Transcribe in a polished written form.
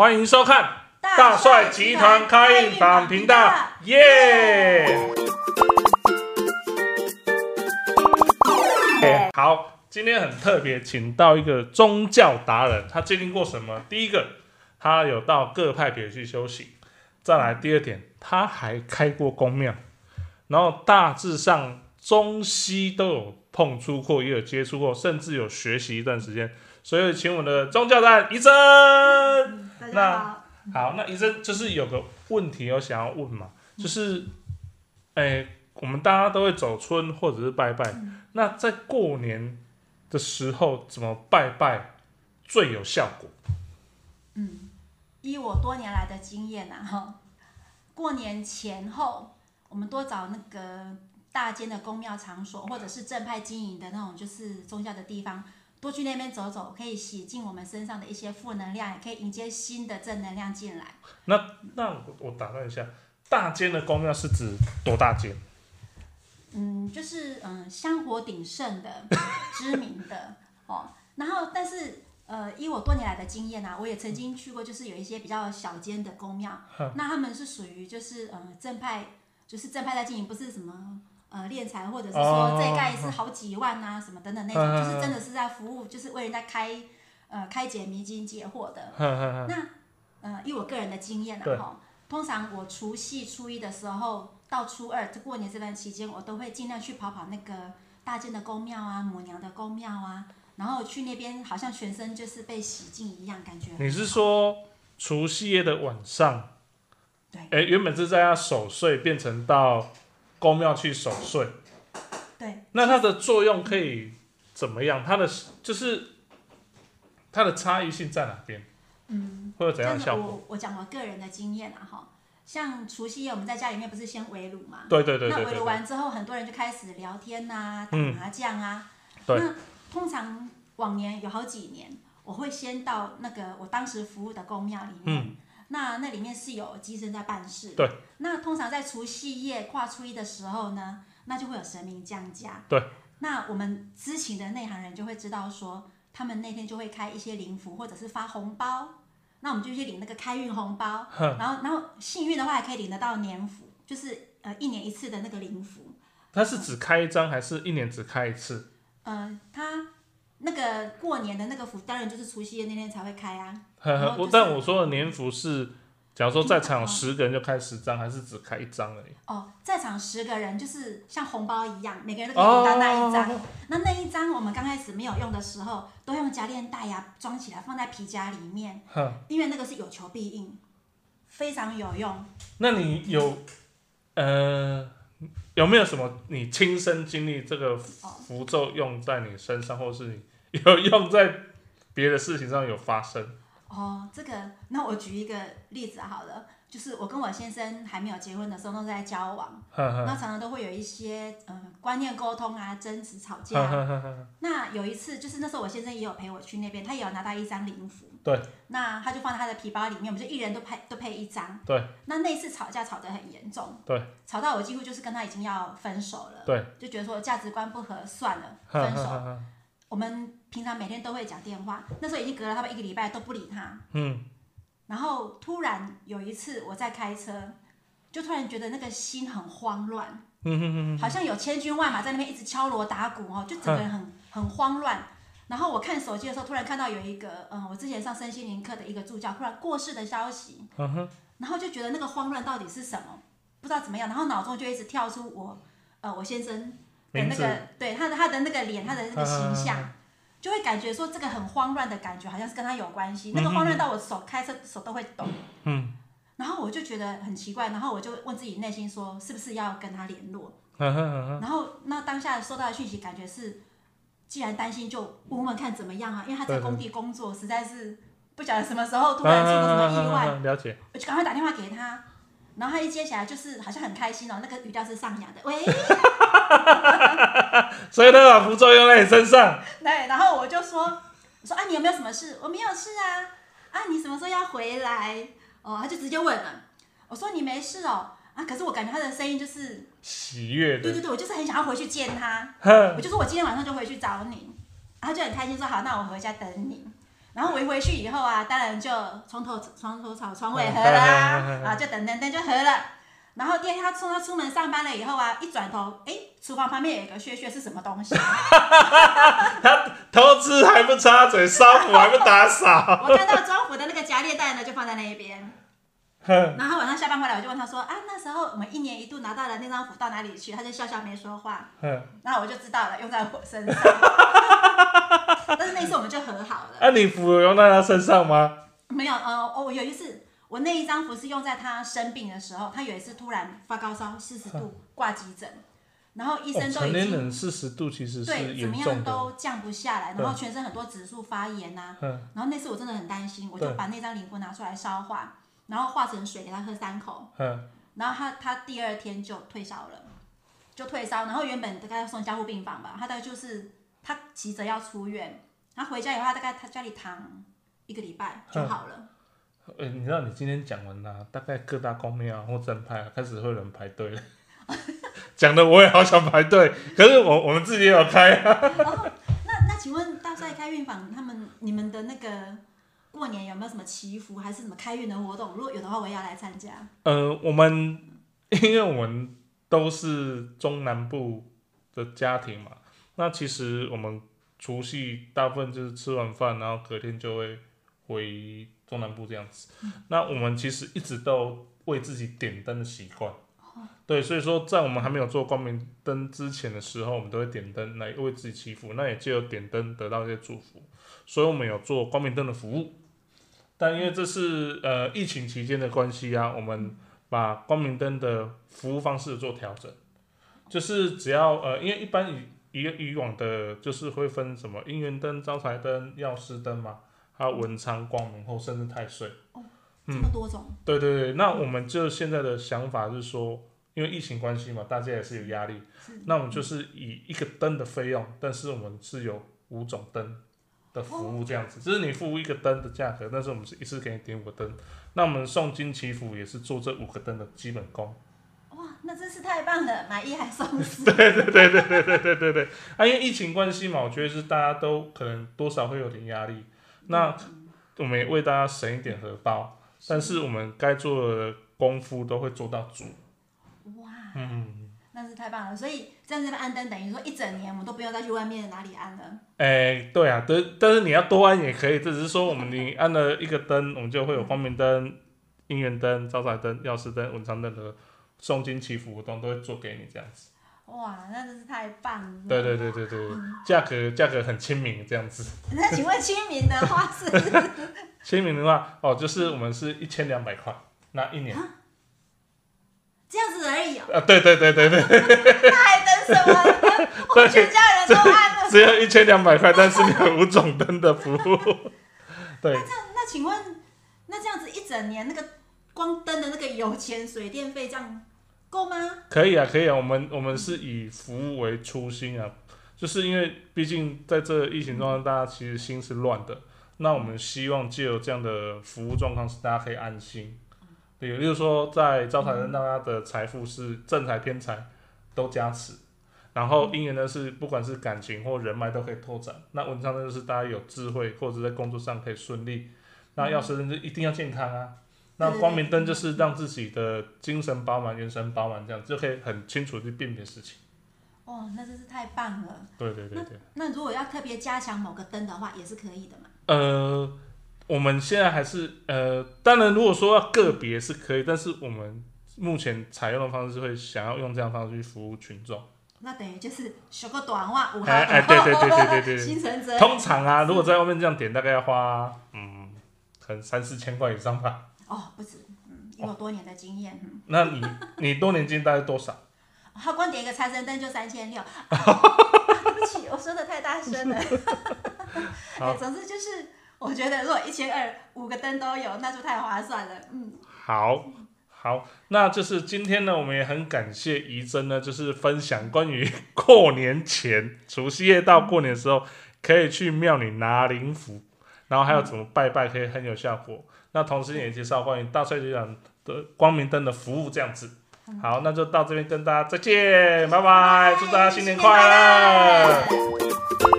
欢迎收看大帅集团开运坊频道，耶！好，今天很特别，请到一个宗教达人，他经历过什么？第一个，他有到各派别去修行；再来第二点，他还开过宫庙，然后大致上中西都有碰触过，也有接触过，甚至有学习一段时间。所以，请我们的宗教达人怡珍。大家好。好，那怡珍就是有个问题有想要问嘛，就是，我们大家都会走春或者是拜拜，那在过年的时候怎么拜拜最有效果？依我多年来的经验啊，过年前后我们多找那个大间的公庙场所，或者是正派经营的那种就是宗教的地方。多去那边走走，可以洗净我们身上的一些负能量，也可以迎接新的正能量进来。那我打断一下，大间的公庙是指多大间？就是香火鼎盛的、知名的哦。然后，但是依我多年来的经验啊，我也曾经去过，就是有一些比较小间的公庙，那他们是属于就是正派，就是正派在经营，不是什么。敛财，或者是说这一盖是好几万啊什么等等那种，就是真的是在服务，就是为人家开解迷津解惑的。那以我个人的经验啊，通常我除夕初一的时候到初二，过年这段期间，我都会尽量去跑那个大间的宫庙啊、母娘的宫庙啊，然后去那边好像全身就是被洗净一样，感觉。你是说除夕夜的晚上？对。原本是在家守岁，变成到。公庙去守岁，对，那它的作用可以怎么样？它的差异性在哪边？会有怎样的效果？我讲我个人的经验啊，像除夕夜我们在家里面不是先围炉嘛？对。那围炉完之后，很多人就开始聊天啊，打麻将啊。那通常往年有好几年，我会先到那个我当时服务的公庙里面。那里面是有乩身在办事，对。那通常在除夕夜跨初一的时候呢，那就会有神明降驾，对。那我们知情的内行人就会知道说，他们那天就会开一些灵符或者是发红包，那我们就去领那个开运红包，然后幸运的话还可以领得到年符，就是一年一次的那个灵符。它是只开一张还是一年只开一次？它。那个过年的那个符，当然就是除夕夜那天才会开啊。就是、但我说的年符是，假如说在场10个人就开10张，还是只开1张而已？在场10个人就是像红包一样，每个人都可以领到那一张。那一张我们刚开始没有用的时候，都用夹链袋呀装起来，放在皮夹里面，因为那个是有求必应，非常有用。那你有没有什么你亲身经历这个符咒用在你身上，或是你有用在别的事情上有发生？这个，那我举一个例子好了，就是我跟我先生还没有结婚的时候，都在交往，那常常都会有一些观念沟通啊、争执、吵架。那有一次，就是那时候我先生也有陪我去那边，他也有拿到1张灵符，对。那他就放在他的皮包里面，我们就一人都配1张，对。那一次吵架吵得很严重，对，吵到我几乎就是跟他已经要分手了，对，就觉得说价值观不合，算了，分手。我们平常每天都会讲电话，那时候已经隔了他们1个礼拜都不理他，然后突然有一次我在开车，就突然觉得那个心很慌乱，好像有千军万马在那边一直敲锣打鼓就整个人很慌乱。然后我看手机的时候，突然看到有一个我之前上身心灵课的一个助教突然过世的消息，然后就觉得那个慌乱到底是什么，不知道怎么样，然后脑中就一直跳出我先生的那个对他的那个脸，他的那个形象。就会感觉说这个很慌乱的感觉，好像是跟他有关系。那个慌乱到我开车手都会抖。然后我就觉得很奇怪，然后我就问自己内心说，是不是要跟他联络？然后那当下收到的讯息，感觉是，既然担心就问问看怎么样啊，因为他在工地工作，实在是不晓得什么时候突然出了什么意外。了解。我就赶快打电话给他，然后他一接起来就是好像很开心哦，那个语调是上扬的，喂。所以他把符咒用在你身上。对，然后我说啊，你有没有什么事？我没有事啊。啊，你什么时候要回来？他就直接问了。我说你没事哦。啊，可是我感觉他的声音就是喜悦的。对，我就是很想要回去见他。我就说我今天晚上就回去找你。他就很开心说好，那我回家等你。然后围回去以后啊，当然就床头吵床尾和了啊，啊就等就和了。然后第二天他送他出门上班了以后啊，一转头，哎，厨房旁边有一个屑屑是什么东西？他偷吃还不插嘴，烧火还不打扫。我看到装火的那个夹链袋呢，就放在那一边。然后晚上下班回来，我就问他说啊，那时候我们1年1度拿到了那张符到哪里去？他就笑笑没说话。然后我就知道了，用在我身上。但是那一次我们就和好了。那、啊、你符有用在他身上吗？没有，我有一次。我那一张符是用在他生病的时候，他有一次突然发高烧40度，挂急诊，然后医生都已经、哦、成年人40度其实是对怎么样都降不下来，然后全身很多指数发炎啊，然后那次我真的很担心，我就把那张灵符拿出来烧化，然后化成水给他喝3口，然后他第二天就退烧了，就退烧，然后原本大概要送加护病房吧，他大概就是他急着要出院，他回家以后他大概他家里躺1个礼拜就好了。欸、你知道你今天讲完啦、啊，大概各大公庙或正派、啊、开始会有人排队了，讲的我也好想排队，可是我们自己也有开啊。哦、那请问大帅开运坊你们的那个过年有没有什么祈福还是什么开运的活动？如果有的话，我也要来参加。我们因为我们都是中南部的家庭嘛，那其实我们除夕大部分就是吃完饭，然后隔天就会回。中南部这样子，那我们其实一直都为自己点灯的习惯，对，所以说在我们还没有做光明灯之前的时候，我们都会点灯来为自己祈福，那也藉由点灯得到一些祝福，所以我们有做光明灯的服务。但因为这是疫情期间的关系啊，我们把光明灯的服务方式做调整，就是只要因为一般以往的就是会分什么姻缘灯、招财灯、药师灯嘛。还有文昌、光明后，甚至太岁，哦，这么多种。对对对，那我们就现在的想法是说，因为疫情关系嘛，大家也是有压力，那我们就是以一个灯的费用，但是我们是有5种灯的服务这样子，就是你付一个灯的价格，但是我们是一次给你点5个灯，那我们诵经祈福也是做这5个灯的基本功。那真是太棒了，买一还送四。对，啊，因为疫情关系嘛，我觉得是大家都可能多少会有点压力。那我们也为大家省一点荷包，但是我们该做的功夫都会做到足。哇，那是太棒了！所以这样子的安灯，等于说1整年我们都不用再去外面哪里安了。对啊，但是你要多安也可以，这只是说你安了1个灯，我们就会有光明灯、姻缘灯、招财灯、药师灯、文昌灯和诵经祈福活动都会做给你这样子。哇，那真是太棒了！对，价格很亲民这样子。那请问亲民的话是？亲民的话，哦，就是我们是1200块，那1年。这样子而已哦。啊，对。那还等什么？我全家人都按了。只有1200块，但是你有5种灯的服务。对。那请问，那这样子1整年那个光灯的那个油钱、水电费这样？够吗？可以啊，我们是以服务为初心啊，就是因为毕竟在这疫情状况，大家其实心是乱的。那我们希望藉由这样的服务状况，是大家可以安心。对，例如说在招财灯，大家的财富是正财、偏财都加持，然后姻缘呢是不管是感情或人脉都可以拓展。那文昌呢就是大家有智慧，或者在工作上可以顺利。那药师灯就一定要健康啊。那光明灯就是让自己的精神饱满、元神饱满，这样就可以很清楚去辨别事情。哦，那真是太棒了。对。那如果要特别加强某个灯的话，也是可以的嘛。我们现在还是当然如果说要个别是可以，但是我们目前采用的方式会想要用这样的方式去服务群众。那等于就是学个短袜5号。对。心诚则灵。通常啊，如果在外面这样点，大概要花可能3-4千块以上吧。哦，不止，因为我多年的经验。那你多年经验大概多少？他光点一个财神灯就3600。对不起，我说的太大声了。总之就是，我觉得如果12005个灯都有，那就太划算了。好，那就是今天呢，我们也很感谢怡珍呢，就是分享关于过年前除夕夜到过年的时候，可以去庙里拿灵符，然后还有怎么拜拜可以很有效果。那同时也介绍关于大帅局长的光明灯的服务这样子。好，那就到这边跟大家再见，拜拜，祝大家新年快乐。